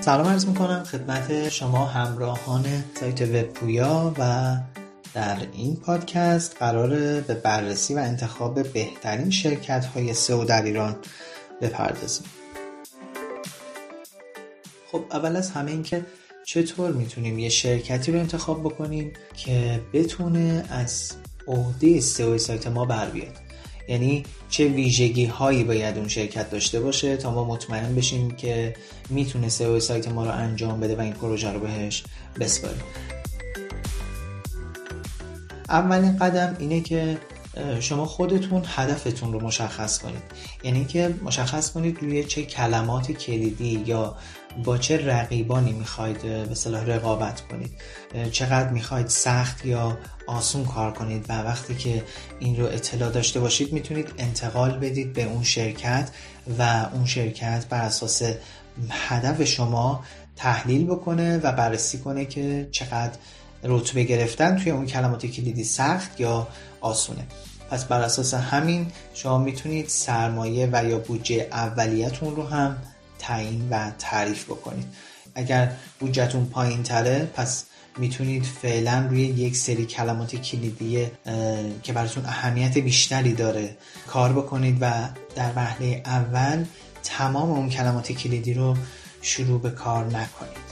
سلام عرض میکنم خدمت شما همراهان سایت وب پویا و در این پادکست قراره به بررسی و انتخاب بهترین شرکت‌های سئو در ایران بپردازیم. خب اول از همه این که چطور میتونیم یه شرکتی رو انتخاب بکنیم که بتونه از عهده سئو سایت ما بر بیاد، یعنی چه ویژگی هایی باید اون شرکت داشته باشه تا ما مطمئن بشیم که میتونه سئو سایت ما رو انجام بده و این پروژه رو بهش بسپاریم. اولین قدم اینه که شما خودتون هدفتون رو مشخص کنید، یعنی که مشخص کنید روی چه کلمات کلیدی یا با چه رقیبانی میخواید به اصطلاح رقابت کنید، چقدر میخواید سخت یا آسون کار کنید و وقتی که این رو اطلاع داشته باشید میتونید انتقال بدید به اون شرکت و اون شرکت بر اساس هدف شما تحلیل بکنه و بررسی کنه که چقدر رتبه گرفتن توی اون کلمات کلیدی سخت یا آسونه. پس بر اساس همین شما میتونید سرمایه و یا بودجه اولیه‌تون رو هم تعیین و تعریف بکنید. اگر بودجه‌تون پایین‌تره پس میتونید فعلا روی یک سری کلمات کلیدی که براتون اهمیت بیشتری داره کار بکنید و در مرحله اول تمام اون کلمات کلیدی رو شروع به کار نکنید.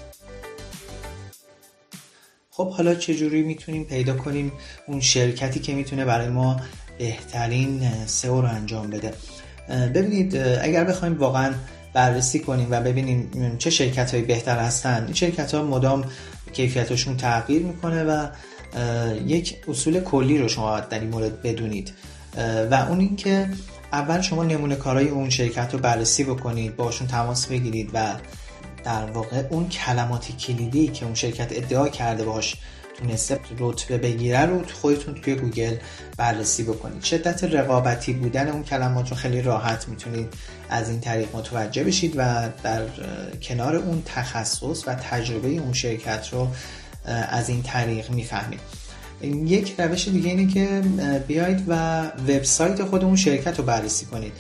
خب حالا چجوری میتونیم پیدا کنیم اون شرکتی که میتونه برای ما بهترین سئو رو انجام بده؟ ببینید اگر بخوایم واقعا بررسی کنیم و ببینیم چه شرکت هایی بهتر هستن، این شرکت ها مدام کیفیتشون تغییر میکنه و یک اصول کلی رو شما در این مورد بدونید و اون این که اول شما نمونه کارهای اون شرکت رو بررسی بکنید، باشون تماس بگیرید و در واقع اون کلمات کلیدی که اون شرکت ادعا کرده باش تونسته رتبه بگیره رو خودتون توی گوگل بررسی بکنید. شدت رقابتی بودن اون کلمات رو خیلی راحت میتونید از این طریق متوجه بشید و در کنار اون تخصص و تجربه اون شرکت رو از این طریق میفهمید. یک روش دیگه اینه که بیایید و وبسایت خود اون شرکت رو بررسی کنید.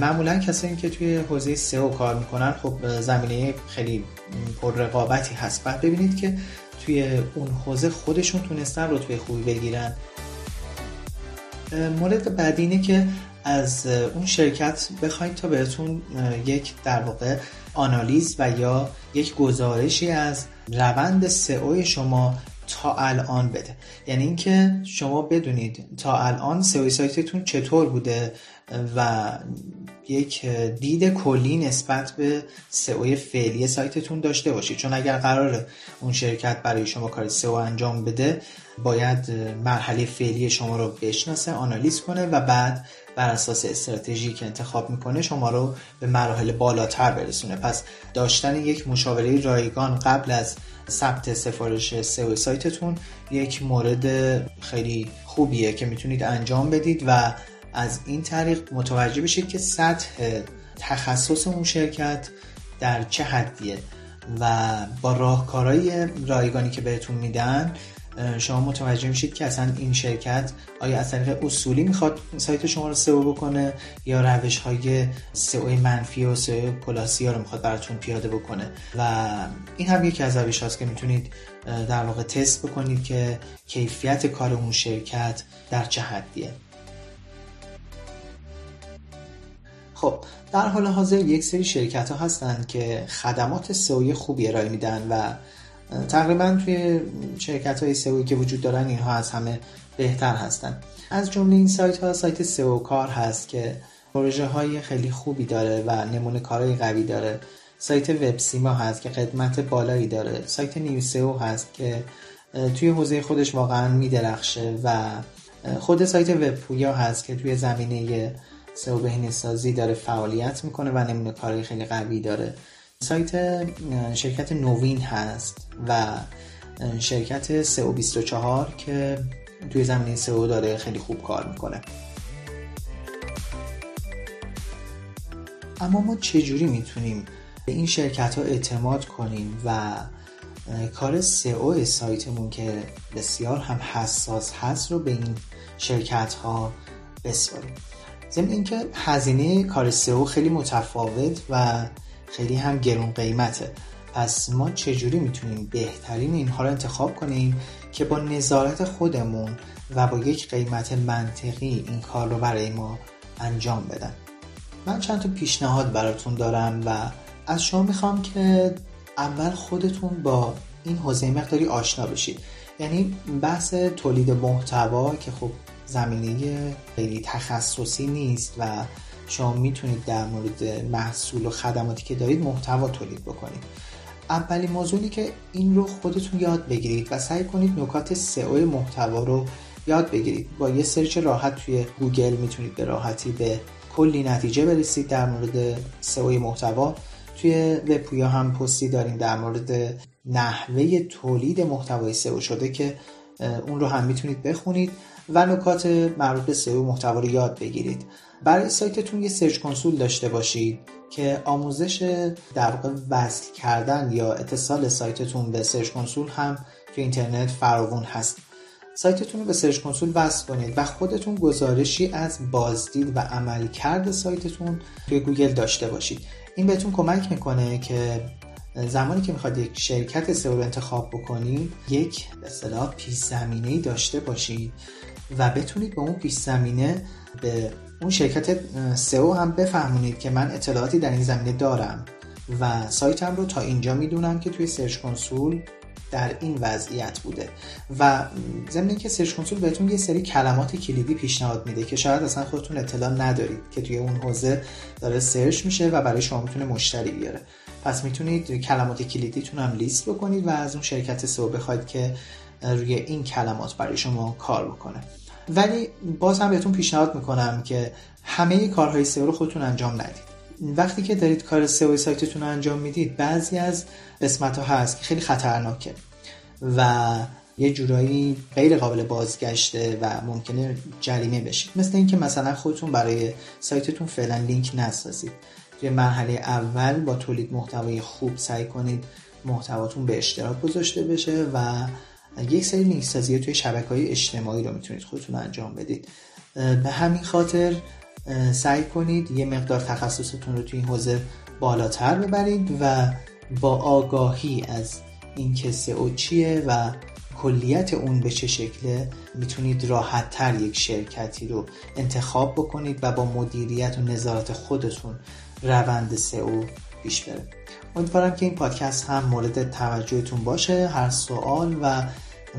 معمولا کسایی که توی حوزه سئو کار میکنن خب زمینه خیلی پر رقابتی هست، بعد ببینید که توی اون حوزه خودشون تونستن رتبه خوبی بگیرن. مورد بعدی اینه که از اون شرکت بخواید تا بهتون یک در واقع آنالیز و یا یک گزارشی از روند سئو شما تا الان بده، یعنی اینکه شما بدونید تا الان سئو سایتتون چطور بوده و یک دید کلی نسبت به سئو فعلی سایتتون داشته باشید، چون اگر قراره اون شرکت برای شما کار سئو انجام بده باید مرحله فعلی شما رو بشناسه، آنالیز کنه و بعد بر اساس استراتژی که انتخاب میکنه شما رو به مراحل بالاتر برسونه. پس داشتن یک مشاوره رایگان قبل از ثبت سفارش سئو سایتتون یک مورد خیلی خوبیه که میتونید انجام بدید و از این طریق متوجه بشید که سطح تخصص اون شرکت در چه حدیه و با راهکارهای رایگانی که بهتون میدن شما متوجه میشید که اصلا این شرکت آیا از طریق اصولی میخواد سایت شما رو سئو بکنه یا روش های سئو منفی و سئو پلاسی ها رو میخواد براتون پیاده بکنه و این هم یکی از روش هاست که میتونید در واقع تست بکنید که کیفیت کار اون شرکت در چه حدیه. خب در حال حاضر یک سری شرکت ها هستن که خدمات سئوی خوبی ارائه میدن و تقریبا توی شرکت های سئویی که وجود دارن اینها از همه بهتر هستن. از جمله این سایت ها سایت سئو کار هست که پروژه های خیلی خوبی داره و نمونه کارهای قوی داره. سایت وب سیما هست که قدمت بالایی داره. سایت نیو سئو هست که توی حوزه خودش واقعا میدرخشه و خود سایت وب پویا هست که توی زمینه سئو بهینه‌سازی داره فعالیت میکنه و نمونه کارهای خیلی قوی داره. سایت شرکت نوین هست و شرکت سئو 24 که توی زمینه سئو داره خیلی خوب کار میکنه. اما ما چجوری میتونیم به این شرکت ها اعتماد کنیم و کار سئو سایتمون که بسیار هم حساس هست رو به این شرکت ها بسپاریم؟ ضمن اینکه هزینه کار سئو خیلی متفاوت و خیلی هم گرون قیمته. پس ما چجوری میتونیم بهترین اینها رو انتخاب کنیم که با نظارت خودمون و با یک قیمت منطقی این کار رو برای ما انجام بدن؟ من چند تا پیشنهاد براتون دارم و از شما میخوام که اول خودتون با این حوزه مقداری آشنا بشید. یعنی بحث تولید محتوا که خب زمینه خیلی تخصصی نیست و شما میتونید در مورد محصول و خدماتی که دارید محتوا تولید بکنید. اولین موضوعی که این رو خودتون یاد بگیرید و سعی کنید نکات سئو محتوا رو یاد بگیرید. با یه سرچ راحت توی گوگل میتونید به راحتی به کلی نتیجه برسید در مورد سئو محتوا. توی وبپویا هم پستی داریم در مورد نحوه تولید محتوای سئو شده که اون رو هم میتونید بخونید و نکات مربوط به سئو محتوا رو یاد بگیرید. برای سایتتون یه سرچ کنسول داشته باشید که آموزش در واقع وصل کردن یا اتصال سایتتون به سرچ کنسول هم توی اینترنت فراوون هست. سایتتون رو به سرچ کنسول وصل کنید و خودتون گزارشی از بازدید و عملکرد سایتتون توی گوگل داشته باشید. این بهتون کمک میکنه که زمانی که میخواد یک شرکت سئو رو انتخاب بکنید، یک به اصطلاح پیش زمینه‌ای داشته باشید و بتونید با اون پیش زمینه به اون شرکت سئو هم بفهمونید که من اطلاعاتی در این زمینه دارم و سایتم رو تا اینجا میدونم که توی سرچ کنسول در این وضعیت بوده. و ضمن اینکه سرچ کنسول بهتون یه سری کلمات کلیدی پیشنهاد میده که شاید اصلا خودتون اطلاع ندارید که توی اون حوزه داره سرچ میشه و برای شما میتونه مشتری بیاره. پس میتونید کلمات کلیدیتون هم لیست بکنید و از اون شرکت سئو بخواید که روی این کلمات برای شما کار بکنه. ولی باز هم بهتون پیشنهاد میکنم که همه کارهای سئو رو خودتون انجام ندید. وقتی که دارید کار سئو سایتتون رو انجام میدید، بعضی از قسمت‌ها هست که خیلی خطرناکه و یه جورایی غیر قابل بازگشته و ممکنه جریمه بشید. مثل اینکه مثلا خودتون برای سایتتون فعلا لینک نسازید. توی مرحله اول با تولید محتوای خوب سعی کنید محتواتون به اشتراک گذاشته بشه و یک سری لینک سازی توی شبکه‌های اجتماعی رو میتونید خودتون انجام بدید. به همین خاطر سعی کنید یه مقدار تخصصتون رو توی این حوزه بالاتر ببرید و با آگاهی از این که سئو چیه و کلیت اون به چه شکله میتونید راحت تر یک شرکتی رو انتخاب بکنید و با مدیریت و نظارت خودتون روند سئو پیش بره. امیدوارم که این پادکست هم مورد توجهتون باشه. هر سوال و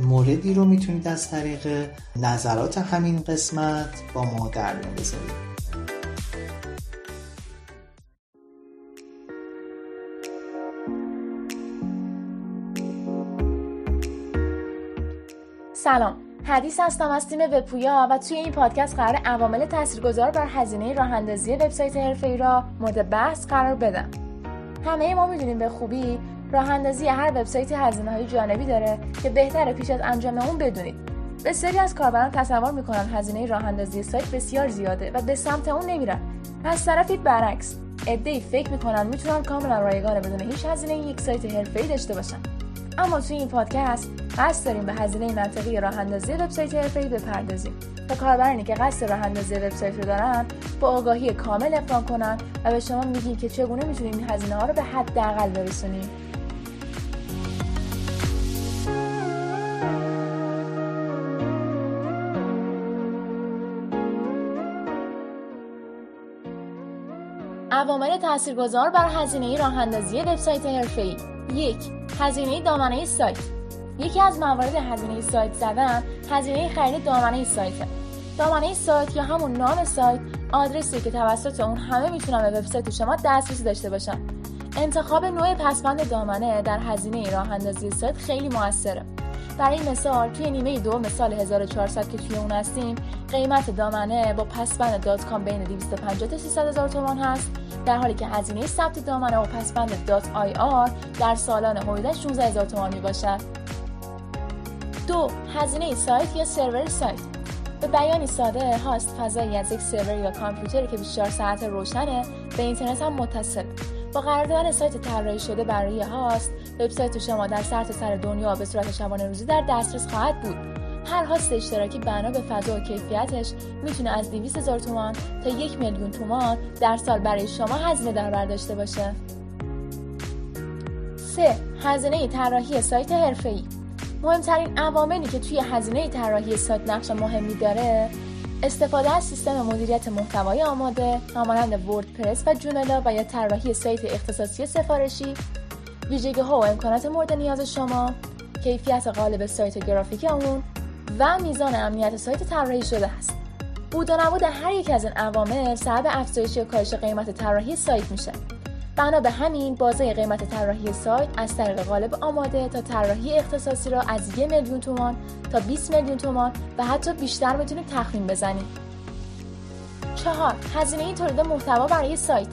موردی رو میتونید از طریق نظرات همین قسمت با ما در میون بذارید. سلام، حدیث هستم از تیم وبپویا و توی این پادکست قرار عوامل تاثیرگذار بر هزینه راه‌اندازی وبسایت حرفه‌ای را مورد بحث قرار بدم. همه ما می‌دونیم به خوبی راه‌اندازی هر وبسایتی هزینه‌های جانبی داره که بهتره پیش از انجام اون بدونید. بسیاری از کاربران تصور می‌کنن هزینه راه‌اندازی سایت بسیار زیاده و به سمت اون نمیرن. از طرفی برعکس، عده‌ای فکر می‌کنن می‌تونن کاملا رایگان بدون هیچ هزینه‌ای یک سایت حرفه‌ای داشته باشن. اما توی این پادکست قصد داریم به هزینه منطقی راه‌اندازی وبسایت حرفه‌ای بپردازیم تا کاربرانی که قصد راه‌اندازی وبسایت رو دارن با آگاهی کامل اقدام کنن و به شما میگیم که چگونه میتونیم این هزینه‌ها رو به حداقل برسونیم. عوامل تاثیرگذار بر هزینه راه‌اندازی وبسایت حرفه‌ای. 1. هزینه دامنه سایت. یکی از موارد هزینه سایت زدن، هزینه خرید دامنه سایت. دامنه سایت یا همون نام سایت، آدرسی که توسط اون همه میتونن به وبسایت شما دسترسی داشته باشن. انتخاب نوع پسوند دامنه در هزینه راه‌اندازی سایت خیلی موثره. برای مثال توی نیمه دوم سال 1400 که توی اون هستیم، قیمت دامنه با پسوند .com بین 250 تا 300 هزار تومان هست، در حالی که هزینه ثبت دامنه و پسوند .ir در سالان حدود 16 هزار تومان میباشد. 2. هزینه سایت یا سرور سایت. به بیانی ساده، هاست فضایی از یک سرور یا کامپیوتری که 24 ساعت روشنه به اینترنت هم متصل. با قرار دادن سایت طراحی شده برای هاست، وبسایت شما در سرتاسر دنیا به صورت شبانه روزی در دسترس خواهد بود. هر هاست اشتراکی بنا به فضا و کیفیتش میتونه از 200 هزار تومان تا 1 میلیون تومان در سال برای شما هزینه درآمد داشته باشه. 3. هزینه طراحی سایت حرفه‌ای. مهمترین عواملی که توی هزینه طراحی سایت نقش مهمی داره استفاده از سیستم مدیریت محتوای آماده مانند وردپرس و جونلا و یا طراحی سایت اختصاصی سفارشی، ویژگی‌ها و امکانات مورد نیاز شما، کیفیت قالب سایت گرافیک اون و میزان امنیت سایت طراحی شده است. بود و نبود هر یک از این عوامل سبب افزایش یا کاهش قیمت طراحی سایت میشه. بنا به همین بازه قیمت طراحی سایت از طریق قالب آماده تا طراحی اختصاصی را از 1 میلیون تومان تا 20 میلیون تومان و حتی بیشتر میتونید تخمین بزنید. 4. هزینه تولید محتوا برای سایت.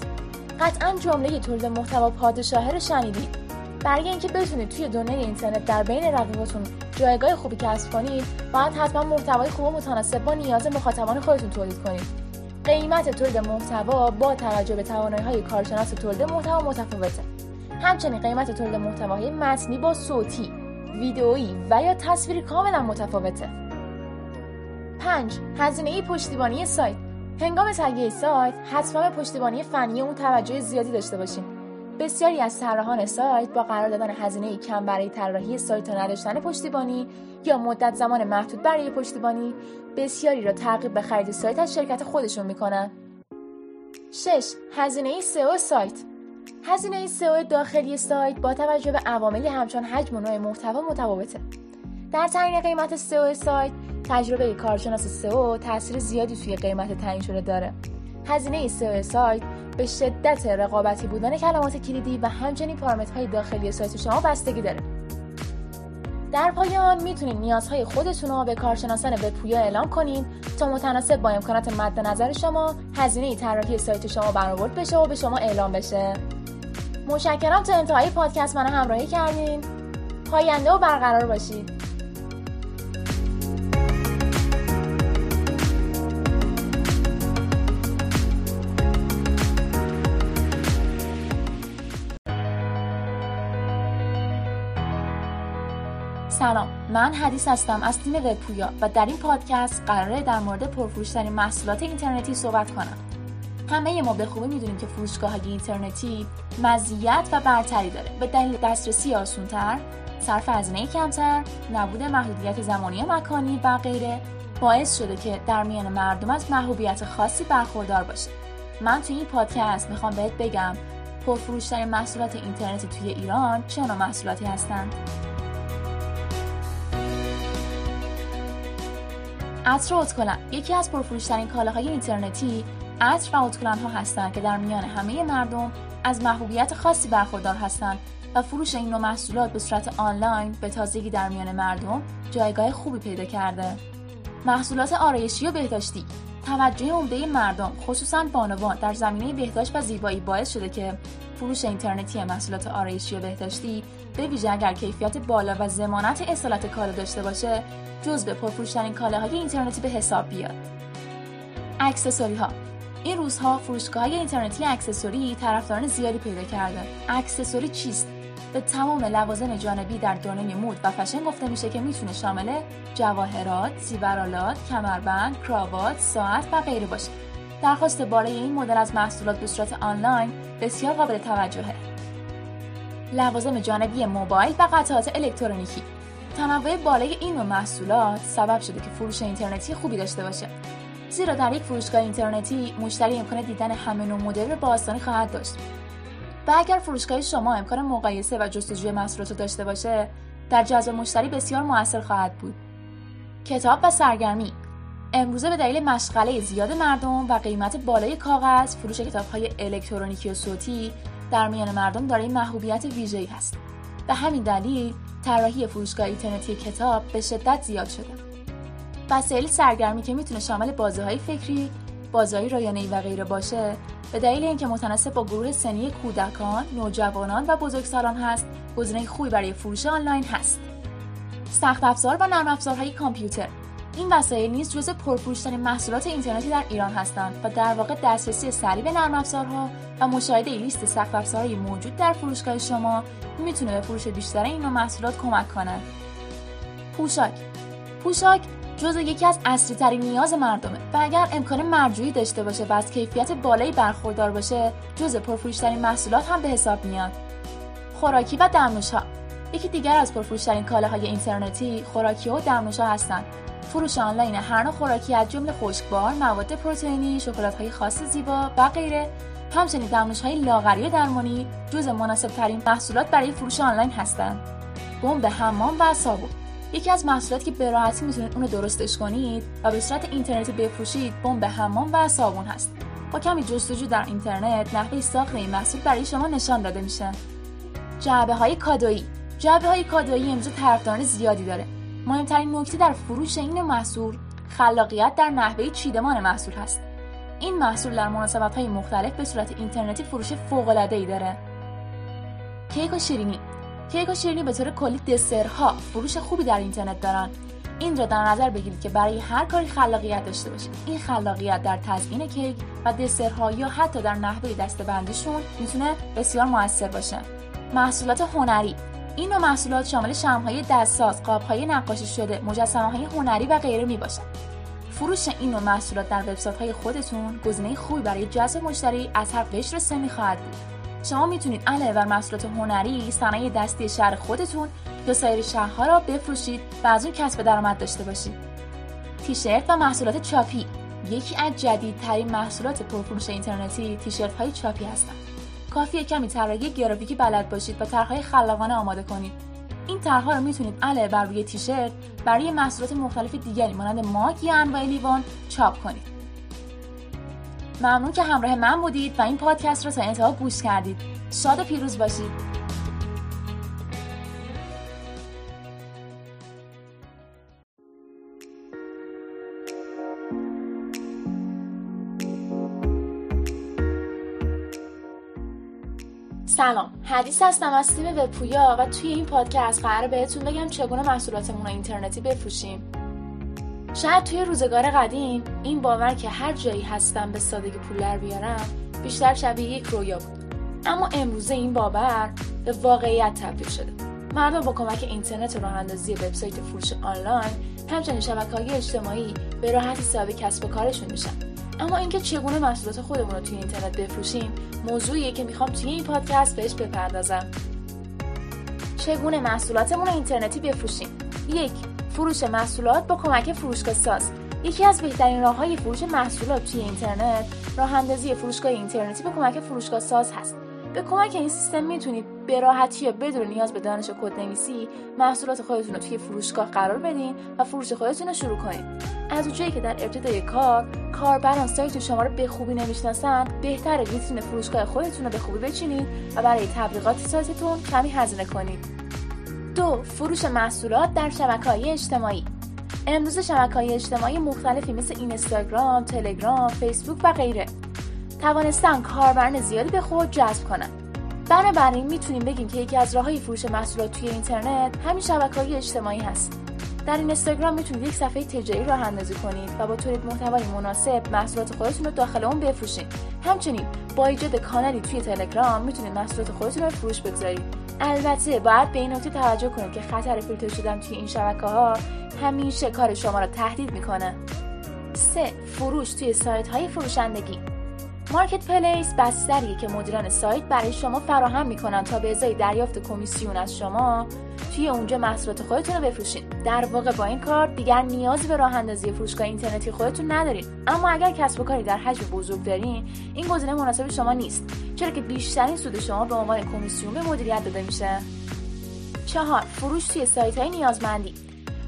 قطعاً جمله تولید محتوا پادشاهه رو شنیدید. برای اینکه بتونید توی دنیای اینترنت در بین رقیباتون جایگاه خوبی کسب کنید، باید حتما محتوای خوب و متناسب با نیاز مخاطبان خودتون تولید کنید. قیمت تولید محتوا با توجه به توانایی‌های کارشناس تولید محتوا متفاوته. همچنین قیمت تولید محتوای متنی با صوتی، ویدئویی و یا تصویری کاملا متفاوته. 5. هزینه پشتیبانی سایت. هنگام تهیه سایت، حتما به پشتیبانی فنی اون توجه زیادی داشته باشیم. بسیاری از طراحان سایت با قرار دادن هزینه کم برای طراحی سایت و نداشتن پشتیبانی یا مدت زمان محدود برای پشتیبانی بسیاری را ترغیب به خرید سایت از شرکت خودشون میکنن. 6. هزینه سئو سایت. هزینه سئو داخلی سایت با توجه به عواملی همچون حجم و نوع محتوا متفاوته. در تعیین قیمت سئو سایت تجربه کارشناس سئو تاثیر زیادی توی قیمت تعیین شده داره. هزینه سئو سایت به شدت رقابتی بودن کلمات کلیدی و همچنین پارامترهای داخلی سایت شما بستگی داره. در پایان میتونید نیازهای خودتون رو به کارشناسان وب پویا اعلام کنید تا متناسب با امکانات مد نظر شما هزینه طراحی سایت شما برآورد بشه و به شما اعلام بشه. متشکرم تا انتهای پادکست منو همراهی کردین. پاینده و برقرار باشید. سلام، من حدیث هستم از تیم وب پویا و در این پادکست قراره در مورد پرفروش‌ترین محصولات اینترنتی صحبت کنم. همه ما به خوبی می‌دونیم که فروشگاه‌های اینترنتی مزیت و برتری داره به دلیل دسترسی آسان‌تر، صرف هزینه کمتر، نبود محدودیت زمانی و مکانی و غیره باعث شده که در میان مردم از محبوبیت خاصی برخوردار باشه. من توی این پادکست می‌خوام بهت بگم پرفروش‌ترین محصولات اینترنتی توی ایران چه نوع محصولاتی هستند. عطر و اتکلن یکی از پرفروش‌ترین کالاهای اینترنتی عطر و اتکلن‌ها هستند که در میان همه مردم از محبوبیت خاصی برخوردار هستند و فروش این نوع محصولات به صورت آنلاین به تازگی در میان مردم جایگاه خوبی پیدا کرده. محصولات آرایشی و بهداشتی توجه عمده مردم خصوصاً بانوان در زمینه بهداشت و زیبایی باعث شده که فروش اینترنتی محصولات آرایشی و بهداشتی به ویژه اگر کیفیت بالا و ضمانت اصالت کالا داشته باشه جزو پرفروش‌ترین کالاهای اینترنتی به حساب بیاد. اکسسوری‌ها این روزها فروشگاه‌های اینترنتی اکسسوری طرفداران زیادی پیدا کرده. اکسسوری چیست؟ به تمام لوازم جانبی در دنیای مود و فشن گفته میشه که میتونه شامل جواهرات، زیورآلات، کمربند، کراوات، ساعت و غیره باشه. درخواست بالای این مدل از محصولات به صورت آنلاین بسیار قابل توجهه. لوازم جانبی موبایل و قطعات الکترونیکی تنوع بالای این محصولات سبب شده که فروش اینترنتی خوبی داشته باشه. زیرا در یک فروشگاه اینترنتی مشتری امکان دیدن همه نوع مدل رو به آسانی خواهد داشت. و اگر فروشگاه شما امکان مقایسه و جستجوی محصولات رو داشته باشه، در جذب مشتری بسیار مؤثر خواهد بود. کتاب و سرگرمی امروزه به دلیل مشغله زیاد مردم و قیمت بالای کاغذ، فروش کتاب‌های الکترونیکی و صوتی در میان مردم دارای محبوبیت ویژه‌ای هست. به همین دلیل طراحی فروشگاه اینترنتی کتاب به شدت زیاد شده. وسایل سرگرمی که میتونه شامل بازی‌های فکری، بازی‌های رایانه‌ای و غیره باشه، به دلیل اینکه متناسب با گروه سنی کودکان، نوجوانان و بزرگسالان هست، گزینه خوبی برای فروش آنلاین هست. سخت افزار و نرم افزارهای کامپیوتر این وسایل نیز جزو پرفروش‌ترین محصولات اینترنتی در ایران هستند و در واقع دسترسی سریع به نرم افزارها و مشاهده لیست سقف افزارهای موجود در فروشگاه شما میتونه به فروش بیشتر این نوع محصولات کمک کنه. پوشاک جزو یکی از اصلی‌ترین نیاز مردمه و اگر امکان مرجوعی داشته باشه و از کیفیت بالایی برخوردار باشه، جزو پرفروش‌ترین محصولات هم به حساب میاد. خوراکی و دمنوش‌ها. یکی دیگر از پرفروش‌ترین کالاهای اینترنتی خوراکی‌ها و دمنوش‌ها هستند. فروش آنلاین هر نوع خوراکی از جمله خشکبار، مواد پروتئینی، شکلات‌های خاص زیبا و غیره، همچنین دمنوش‌های لاغری و درمانی جزو مناسب‌ترین محصولات برای فروش آنلاین هستند. بمب حمام و صابون. یکی از محصولاتی که به راحتی میتونید اون رو درستش کنید و به صورت اینترنتی بفروشید، بمب حمام و صابون هست. با کمی جستجو در اینترنت نحوه ساخت این محصول برای شما نشان داده میشه. جعبه‌های کادویی. جعبه‌های کادویی امروز طرفداران زیادی داره. مهمترین نکته در فروش این محصول خلاقیت در نحوه چیدمان محصول هست. این محصول در مناسبت‌های مختلف به صورت اینترنتی فروش فوق‌العاده‌ای داره. کیک و شیرینی. کیک و شیرینی به طور کلی دسرها فروش خوبی در اینترنت دارن. این را در نظر بگیرید که برای هر کاری خلاقیت داشته باشید. این خلاقیت در تزیین کیک و دسرها یا حتی در نحوه دسته‌بندیشون میتونه بسیار مؤثر باشه. محصولات هنری. این نوع محصولات شامل شمع‌های دستساز، قاب‌های نقاشی شده، مجسمه‌های هنری و غیره میباشن. فروش این نوع محصولات در وبسایت‌های خودتون گزینه خوبی برای جذب مشتری از هر قشر سنی خواهد بود. شما میتونید علاوه بر محصولات هنری، صنایع دستی شهر خودتون یا سایر شهرها را بفروشید و از اون کسب درآمد داشته باشید. تیشرت و محصولات چاپی. یکی از جدیدترین محصولات پرفروش اینترنتی تیشرت‌های چاپی هستند. کافیه کمی طراحی گرافیکی بلد باشید و طرح‌های خلاقانه آماده کنید. این طرح‌ها رو میتونید علاوه بر روی تیشرت برای محصولات مختلف دیگری مانند ماگ یا انواع لیوان چاپ کنید. ممنون که همراه من بودید و این پادکست رو تا انتها گوش کردید. شاد و پیروز باشید. سلام، حدیث هستم از تیم وب پویا و توی این پادکست قراره بهتون بگم چگونه محصولاتمون رو اینترنتی بفروشیم. شاید توی روزگار قدیم این باور که هر جایی هستم به سادگی پول در بیارم بیشتر شبیه یک رویا بود، اما امروزه این باور به واقعیت تبدیل شده. مردم با کمک اینترنت و راه اندازی وبسایت فروش آنلاین همچنین شبکه‌های اجتماعی به راحتی صاحب کسب و کارشون میشن. اما اینکه چگونه محصولات خودمون رو توی اینترنت بفروشیم موضوعیه که میخوام توی این پادکست بهش بپردازم. چگونه محصولاتمون رو اینترنتی بفروشیم؟ 1. فروش محصولات با کمک فروشگاه‌ساز. یکی از بهترین راه‌های فروش محصولات توی اینترنت راه‌اندازی فروشگاه اینترنتی به کمک فروشگاه‌ساز هست. به کمک این سیستم میتونید به راحتی بدون نیاز به دانش کدنویسی محصولات خودتون رو توی فروشگاه قرار بدین و فروش خودتون رو شروع کنید. از اونجایی که در ابتدای کاربران سایت شما رو به خوبی نمیشناسن، بهتره ویترین فروشگاه خودتون رو به خوبی بچینید و برای تبلیغات سایتتون کمی هزینه کنید. 2. فروش محصولات در شبکه‌های اجتماعی. امروز شبکه‌های اجتماعی مختلفی مثل اینستاگرام، تلگرام، فیسبوک و غیره توانستن کاربران زیادی به خود جذب کنن. بنابراین میتونیم بگیم که یکی از راه‌های فروش محصولات توی اینترنت همین شبکه‌های اجتماعی هست. در اینستاگرام میتونید یک صفحه تجاری راه اندازی کنید و با تولید محتوای مناسب محصولات خودتون رو داخل اون بفروشید. همچنین با ایجاد کانالی توی تلگرام میتونید محصولات خودتون رو فروش بگذارید. البته باید به این نکته توجه کنید که خطر فیلتر شدن توی این شبکه‌ها همیشه کار شما رو تهدید میکنه. 3. فروش توی سایت‌های فروشندگی. مارکت پلیس بستریه که مدیران سایت برای شما فراهم میکنن تا به ازای دریافت کمیسیون از شما توی اونجا محصولات خودتون رو بفروشین. در واقع با این کار دیگر نیازی به راه اندازی فروشگاه اینترنتی خودتون ندارید. اما اگر کسب و کاری در حجم بزرگ دارین، این گزینه مناسب شما نیست، چرا که بیشترین سود شما به عنوان کمیسیون به مدیریت داده میشه. 4. فروش توی سایت‌های نیازمندی.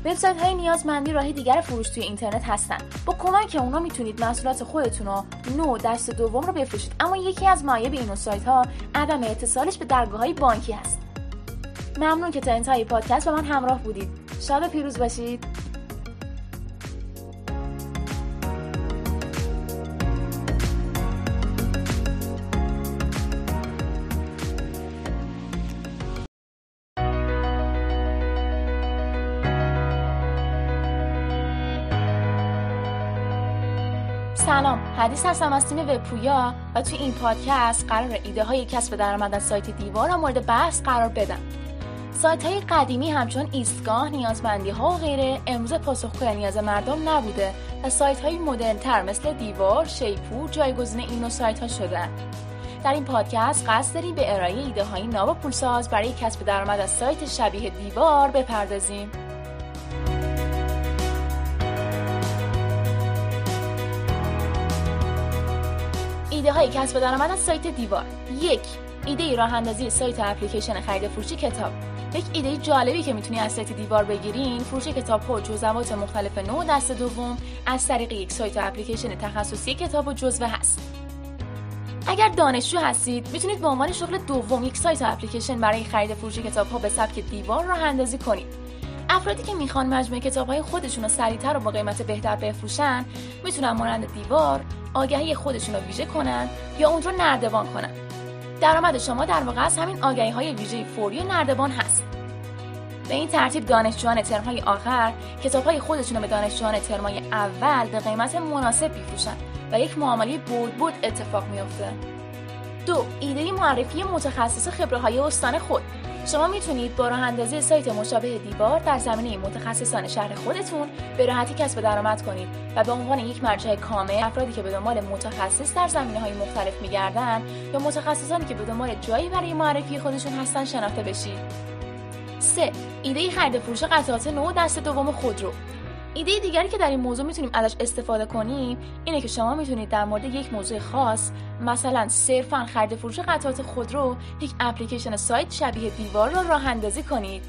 وبسایت‌های نیازمندی راه دیگر فروش توی اینترنت هستن. با کمک اونا میتونید محصولات خودتون رو نوع دست دوم رو بفروشید. اما یکی از معایب این سایت‌ها عدم اتصالش به درگاه‌های بانکی هست. ممنون که تا انتهای پادکست با من همراه بودید. شب پیروز باشید. سلام، حدیث هستم از تیم وب پویا و توی این پادکست قراره ایده های کسب درآمد از سایت دیوار را مورد بحث قرار بدم. سایت های قدیمی همچون ایستگاه، نیازمندی ها و غیره امروز پاسخگوی نیاز مردم نبوده و سایت های مدرن تر مثل دیوار، شیپور جایگزین این نوع سایت ها شدن. در این پادکست قصد داریم به ارائه ایده‌های ناب و پولساز برای کسب درآمد از سایت شبیه دیوار بپردازیم. ایده‌های کسب درآمد از سایت دیوار: 1. ایده راه‌اندازی سایت اپلیکیشن خرید فروشی کتاب. یک ایده جالبی که میتونی از سایت دیوار بگیرین، فروش کتاب‌ها و جزوات مختلف نوع. دست دوم، از طریق یک سایت اپلیکیشن تخصصی کتاب و جزوه هست. اگر دانشجو هستید، میتونید به عنوان شغل دوم یک سایت اپلیکیشن برای خرید فروش کتاب‌ها به سبک دیوار راه اندازی کنید. افرادی که میخوان مجموعه کتاب‌های خودشون رو سریع‌تر و با قیمت بهتر بفروشن، میتونن مانند دیوار آگهی خودشون رو ویژه کنن یا اون رو نردبان کنن. درآمد شما در واقع از همین آگهی‌های ویژه فوری و نردبان هست. به این ترتیب دانشجویان ترم‌های آخر کتاب‌های خودشون رو به دانشجویان ترم‌های اول به قیمت مناسب می‌فروشن و یک معامله بود اتفاق می‌افته. 2. ایده معرفی متخصص خبره‌های استان خود. شما می‌تونید با راه‌اندازی سایت مشابه دیوار در زمینه متخصصان شهر خودتون به راحتی کسب درآمد کنید و به عنوان یک مرجع کامل افرادی که به دنبال متخصص در زمینه‌های مختلف می‌گردن یا متخصصانی که به دنبال جایی برای معرفی خودشون هستن شناخته بشید. 3. ایده خرید فروش قطعات نو دست دوم خودرو. ایده دیگری که در این موضوع میتونیم ازش استفاده کنیم اینه که شما میتونید در مورد یک موضوع خاص، مثلا صرفاً خرید فروش قطعات خودرو، یک اپلیکیشن سایت شبیه دیوار را راه اندازی کنید.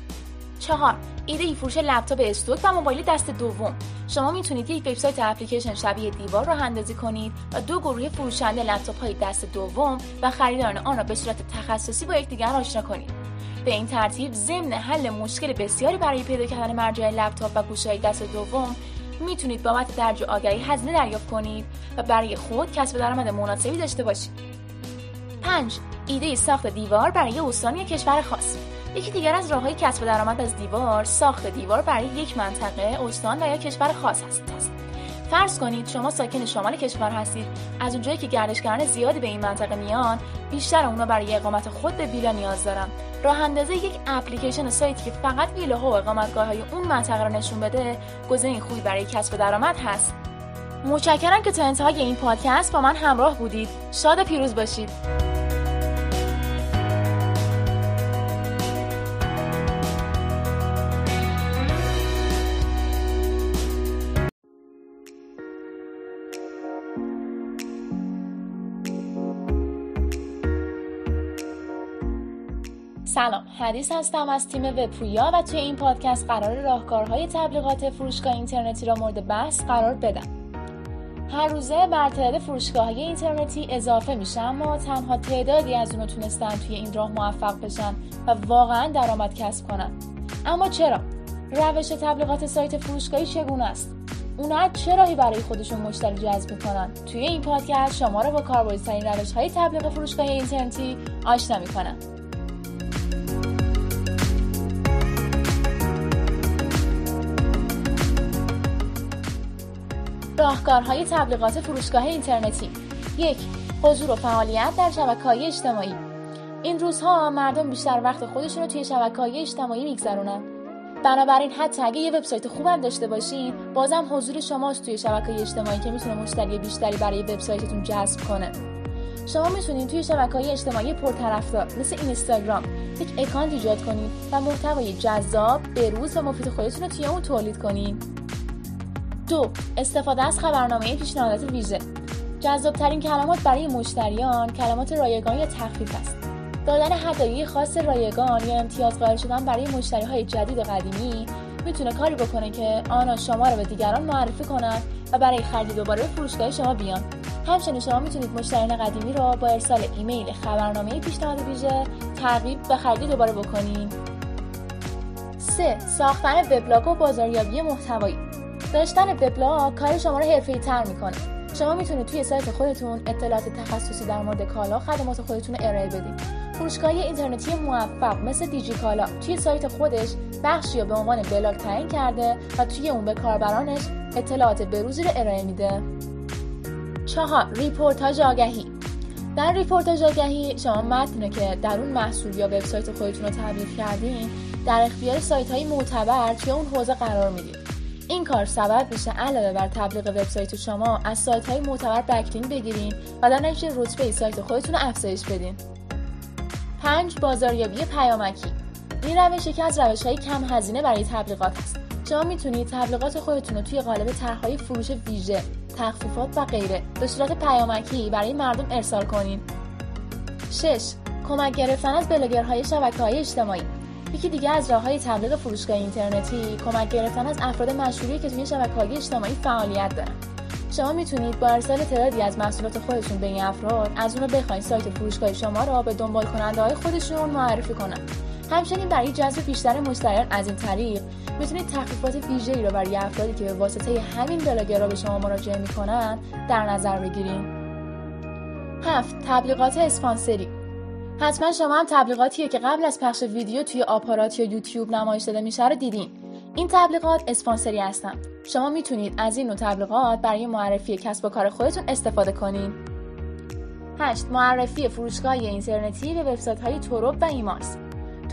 4. ایده فروش لپتاپ استوک و موبایل دست دوم. شما میتونید یک وبسایت اپلیکیشن شبیه دیوار راه اندازی کنید و دو گروه فروشنده لپتاپ‌های دست دوم و خریداران آن را به صورت تخصصی با یکدیگر آشنا کنید. به این ترتیب ضمن حل مشکل بسیاری برای پیدا کردن مرجع لپتاپ و گوشی‌های دست دوم، میتونید بابت درج آگهی هزینه دریافت کنید و برای خود کسب درآمد مناسبی داشته باشید. 5. ایده ساخت دیوار برای استان یا کشور خاص. یکی دیگر از راه‌های کسب درآمد از دیوار، ساخت دیوار برای یک منطقه، استان و یا کشور خاص است. فرض کنید شما ساکن شمال کشور هستید. از اونجایی که گردشگران زیادی به این منطقه میان، بیشتر اونها برای اقامت خود به ویلا نیاز دارن. راه اندازی یک اپلیکیشن سایتی که فقط ویلاها و اقامتگاه‌های اون منطقه رو نشون بده، گزینه‌ای خوبی برای کسب درآمد هست. متشکرم که تا انتهای این پادکست با من همراه بودید. شاد و پیروز باشید. سلام، حدیث هستم از تیم وب پویا و توی این پادکست قرار راهکارهای تبلیغات فروشگاه اینترنتی را مورد بحث قرار بدم. هر روزه بر تعداد فروشگاه‌های اینترنتی اضافه میشم، اما تنها تعدادی از اونها تونستن توی این راه موفق بشن و واقعا درآمد کسب کنن. اما چرا؟ روش تبلیغات سایت فروشگاهی چگونه است؟ اونها چه راهی برای خودشون مشتری جذب می‌کنن؟ توی این پادکست شما را با کاربردترین روش‌های تبلیغ فروشگاه‌های اینترنتی آشنا می‌کنم. راهکارهای تبلیغات فروشگاه اینترنتی. 1. حضور و فعالیت در شبکه‌های اجتماعی. این روزها مردم بیشتر وقت خودشون رو توی شبکه‌های اجتماعی می‌گذرونن. بنابراین حتی اگه یه وبسایت خوبم داشته باشید، بازم حضور شماست توی شبکه‌های اجتماعی که میتونه مشتری بیشتری برای وبسایتتون جذب کنه. شما میتونید توی شبکه‌های اجتماعی پرطرفدار مثل اینستاگرام یک اکانت ایجاد کنید و محتوای جذاب، به‌روز و مفید خودتون رو توی اون تولید کنید. 2. استفاده از خبرنامه پیشنهادات ویژه. جذاب‌ترین کلمات برای مشتریان کلمات رایگان یا تخفیف است. دادن هدیه خاص رایگان یا امتیاز قائل شدن برای مشتری‌های جدید و قدیمی میتونه کاری بکنه که آنها شما رو به دیگران معرفی کنند و برای خرید دوباره به فروشگاه شما بیان. همچنین شما میتونید مشتریان قدیمی را با ارسال ایمیل خبرنامه پیشنهاد ویژه ترغیب به خرید دوباره بکنید. 3. ساختن وبلاگ و بازاریابی محتوایی. داشتن وبلاگ کار شما رو حرفه‌ای‌تر می‌کنه. شما می‌تونید توی سایت خودتون اطلاعات تخصصی در مورد کالا، خدمات خودتون رو ارائه بدید. فروشگاه‌های اینترنتی موفق مثل دیجیکالا توی سایت خودش بخشی رو به عنوان بلاگ تعیین کرده و توی اون به کاربرانش اطلاعات به‌روزی رو ارائه میده. 4. ریپورتاج آگهی. در ریپورتاج آگهی شما متنی که در اون محصول یا وبسایت خودتون رو تبلیغ کردین، در اختیار سایت‌های معتبر توی اون حوزه قرار میدید. این کار سبب میشه علاوه بر تبلیغ وبسایت شما از سایت‌های معتبر بک‌لینک بگیرین و در نتیجه رتبه سایت خودتون رو افزایش بدین. 5. بازاریابی پیامکی. این روش یکی از روش‌های کم هزینه برای تبلیغات است. شما میتونید تبلیغات خودتون رو توی قالب طرح‌های فروش ویژه، تخفیفات و غیره به صورت پیامکی برای مردم ارسال کنین. 6. کمک گرفتن از بلاگرهای شبکه‌های اجتماعی. یکی دیگه از راه‌های تبلیغ فروشگاه اینترنتی کمک گرفتن از افراد مشهوری که توی شبکه‌های اجتماعی فعالیت دارن. شما میتونید با ارسال تعدادی از محصولات خودشون به این افراد از اونها بخواید سایت فروشگاه شما را به دنبال کننده‌های خودشون معرفی کنن. همچنین برای جذب بیشتر مشتریان از این طریق میتونید تخفیفات ویژه‌ای را برای افرادی که به واسطه همین بلاگرها به شما مراجعه می‌کنن در نظر بگیرید. 7. تبلیغات اسپانسری. حتما شما هم تبلیغاتیه که قبل از پخش ویدیو توی آپارات یا یوتیوب نمایش داده میشه رو دیدین. این تبلیغات اسپانسری هستن. شما میتونید از این نوع تبلیغات برای معرفی کسب و کار خودتون استفاده کنین. 8. معرفی فروشگاه اینترنتی به وبسایت‌های تورب و ایمارس.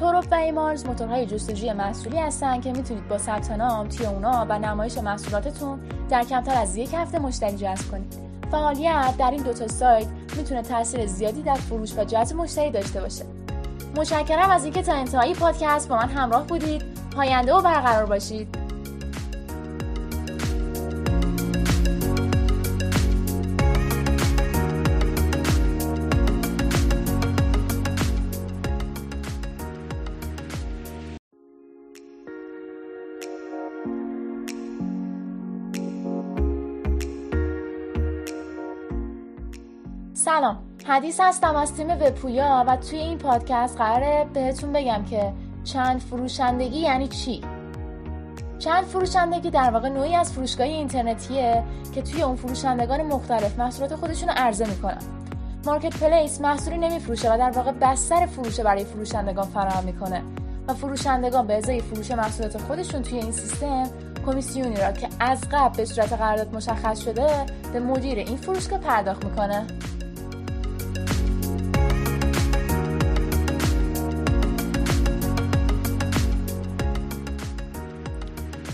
تورب و ایمارس موتورهای جستجوی محصولی هستن که میتونید با ثبت نام توی اونا و نمایش محصولاتتون در کمتر از یک هفته مشتری جذب کنید. فعالیت در این دوتا سایت میتونه تاثیر زیادی در فروش و جذب مشتری داشته باشه. متشکرم از اینکه تا انتهای پادکست با من همراه بودید. پاینده و برقرار باشید. سلام، حدیث هستم از تیم وب‌پویا و توی این پادکست قراره بهتون بگم که چند فروشندگی یعنی چی؟ چند فروشندگی در واقع نوعی از فروشگاه اینترنتیه که توی اون فروشندگان مختلف محصولات خودشون رو عرضه میکنن. مارکت پلیس محصولی نمیفروشه و در واقع بستر فروشه برای فروشندگان فراهم میکنه و فروشندگان به ازای فروش محصولات خودشون توی این سیستم کمیسیونی را که از قبل به صورت قرارداد مشخص شده به مدیر این فروشگاه پرداخت میکنه.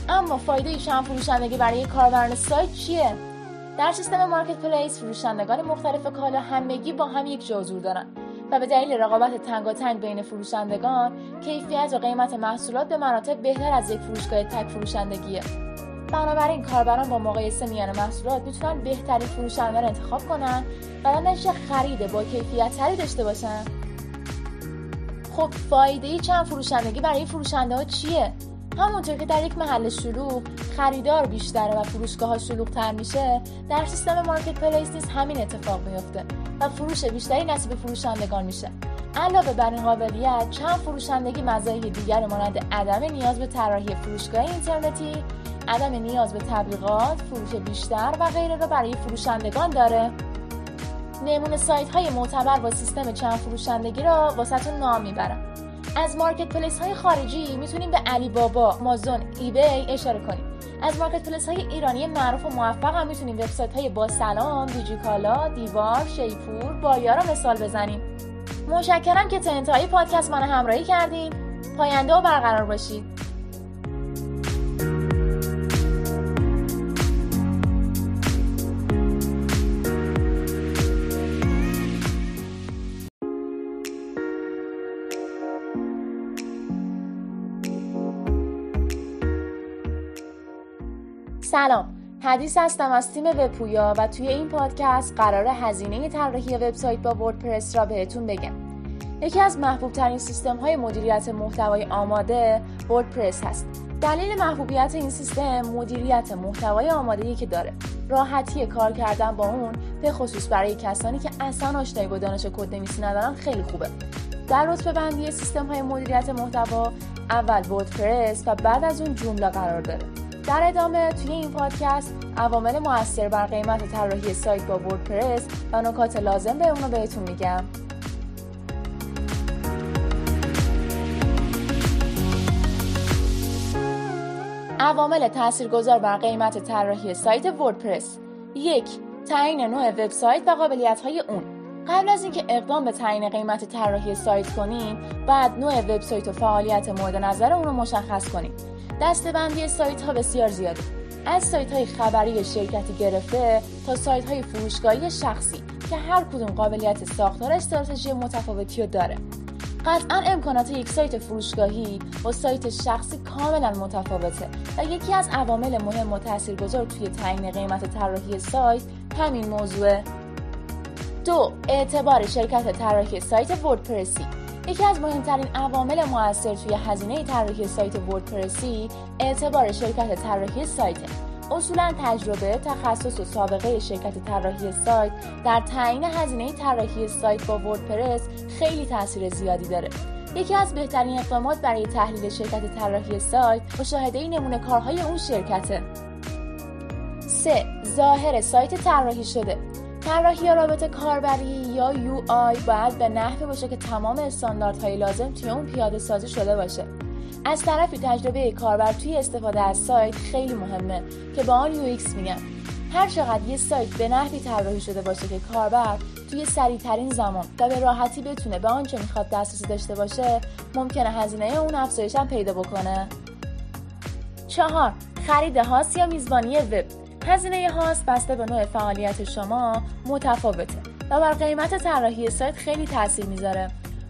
اما فایده چند فروشندگی برای کاربران سایت چیه؟ در سیستم مارکت پلیس فروشندگان مختلف کالا همگی با هم یک جا حضور دارن و به دلیل رقابت تنگاتنگ بین فروشندگان کیفیت و قیمت محصولات به مراتب بهتر از یک فروشگاه تک فروشندگیه. بنابراین کاربران با مقایسه میان محصولات میتونن بهترین فروشنده رو انتخاب کنن و در نتیجه خرید با کیفیت تری داشته باشن. خب فایده چند فروشندگی برای فروشنده‌ها چیه؟ همونطور که در یک محل شلوغ خریدار بیشتره و فروشگاه‌ها شلوغ‌تر میشه، در سیستم مارکت پلیس نیز همین اتفاق میفته و فروش بیشتری نصیب فروشندگان میشه. علاوه بر این قابلیت، چند فروشندگی مزایای دیگر مانند عدم نیاز به طراحی فروشگاه اینترنتی، عدم نیاز به تبلیغات، فروش بیشتر و غیره را برای فروشندگان داره. نمونه سایت‌های معتبر با سیستم چند فروشندگی را واسهتون نام میبرم. از مارکت پلیس های خارجی میتونیم به علی بابا، آمازون، ایبی اشاره کنیم. از مارکت پلیس های ایرانی معروف و موفق هم میتونیم وبسایت های با سلام، دیجیکالا، دیوار، شیپور، بایا را مثال بزنیم. متشکرم که تا انتهای پادکست من همراهی کردین. پاینده و برقرار باشید. سلام، حدیث هستم از تیم وب‌پویا و توی این پادکست قراره هزینه طراحی وبسایت با وردپرس را بهتون بگم. یکی از محبوب ترین سیستم های مدیریت محتوای آماده وردپرس هست. دلیل محبوبیت این سیستم مدیریت محتوای آماده‌ای که داره. راحتی کار کردن با اون به خصوص برای کسانی که اصلا آشنایی با دانش کدنویسی ندارن خیلی خوبه. در رتبه بندی سیستم های مدیریت محتوا اول وردپرس و بعد از اون جوملا قرار داره. در ادامه توی این پادکست عوامل مؤثر بر قیمت طراحی سایت با وردپرس و نکات لازم به اونو بهتون میگم. عوامل تاثیرگذار بر قیمت طراحی سایت وردپرس. 1. تعیین نوع وبسایت و قابلیت‌های اون. قبل از اینکه اقدام به تعیین قیمت طراحی سایت کنیم، باید نوع وبسایت و فعالیت مورد نظر اون رو مشخص کنیم. دسته‌بندی سایت‌ها بسیار زیاده، از سایت‌های خبری شرکتی گرفته تا سایت‌های فروشگاهی شخصی که هر کدوم قابلیت ساختار استراتژی متفاوتی رو داره. قطعاً امکانات یک سایت فروشگاهی با سایت شخصی کاملاً متفاوته و یکی از عوامل مهم و تاثیرگذار توی تعیین قیمت و طراحی سایت همین موضوعه. 2. اعتبار شرکت طراحی سایت وردپرسی. یکی از مهمترین عوامل مؤثر توی هزینه طراحی سایت وردپرسی اعتبار شرکت طراحی سایته. اصولاً تجربه، تخصص و سابقه شرکت طراحی سایت در تعیین هزینه طراحی سایت با وردپرس خیلی تاثیر زیادی داره. یکی از بهترین اقدامات برای تحلیل شرکت طراحی سایت مشاهده نمونه کارهای اون شرکته. 3. ظاهر سایت طراحی شده. طراحی یا رابطه کاربری یا UI باید به نحوی باشه که تمام استانداردهای لازم توی اون پیاده سازی شده باشه. از طرفی تجربه کاربر توی استفاده از سایت خیلی مهمه که با آن UX میگن. هر چقدر یه سایت به نحوی طراحی شده باشه که کاربر توی سریع‌ترین زمان و به راحتی بتونه به آنچه میخواد دسترسی داشته باشه، ممکنه هزینه اون افزایش هم پیدا بکنه. 4. خرید هاست یا میزبانی وب. هزینه هاست بسته به نوع فعالیت شما متفاوته و بر قیمت طراحی سایت خیلی تاثیر میذاره.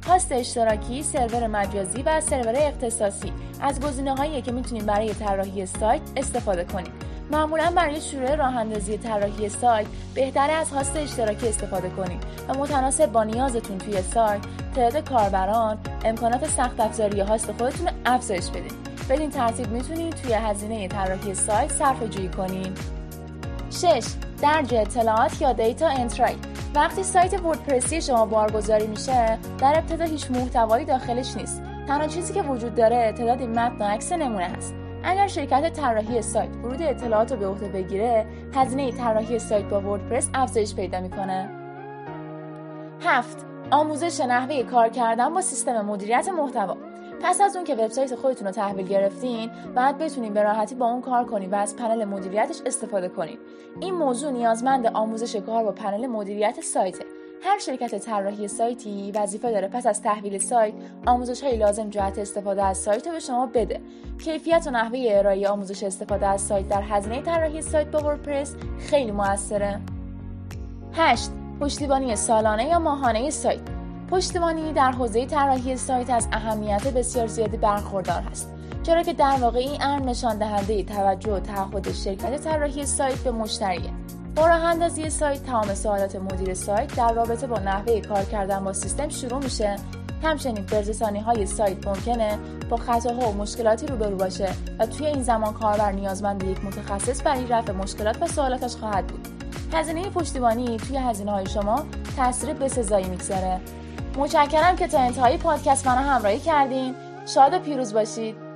هاست اشتراکی، سرور مجازی و سرور اختصاصی از گزینه‌هایی که میتونید برای طراحی سایت استفاده کنید. معمولاً برای شروع راه‌اندازی طراحی سایت بهتره از هاست اشتراکی استفاده کنید و متناسب با نیازتون توی سایت، تعداد کاربران، امکانات سخت افزاری هاست خودتون رو افزایش بدید. به این ترتیب میتونید توی هزینه طراحی سایت صرفه‌جویی کنید. 6. درج اطلاعات یا دیتا انتری. وقتی سایت وردپرسی شما بارگذاری میشه، در ابتدا هیچ محتوایی داخلش نیست. تنها چیزی که وجود داره تعداد متن و عکس نمونه هست. اگر شرکت طراحی سایت ورود اطلاعات رو به عهده بگیره، هزینه طراحی سایت با وردپرس افزایش پیدا میکنه. 7. آموزش نحوه کار کردن با سیستم مدیریت محتوا. پس از اون که وبسایت خودتون رو تحویل گرفتین، بعد بتونین به راحتی با اون کار کنین و از پنل مدیریتش استفاده کنین. این موضوع نیازمند آموزش کار با پنل مدیریت سایته. هر شرکت طراحی سایتی وظیفه داره پس از تحویل سایت، آموزش‌های لازم جهت استفاده از سایت رو به شما بده. کیفیت و نحوه ارائه آموزش استفاده از سایت در هزینه طراحی سایت با وردپرس خیلی موثره. 8. پشتیبانی سالانه یا ماهانه سایت. پشتیبانی در حوزه طراحی سایت از اهمیت بسیار زیادی برخوردار است، چرا که در واقع این امر نشان دهنده توجه و تعهد شرکت طراحی سایت به مشتریه. با راه اندازی سایت، تمام سوالات مدیر سایت در رابطه با نحوه کار کردن با سیستم شروع میشه. همچنین بازرسانی‌های سایت ممکنه با خطاها و مشکلاتی روبرو باشه و توی این زمان کاربر نیازمند به یک متخصص برای رفع مشکلات و سوالاتش خواهد بود. هزینه پشتیبانی توی هزینه‌های شما تاثیر بسزایی می‌گذاره. متشکرم که تا انتهای پادکست منو همراهی کردین. شاد و پیروز باشید.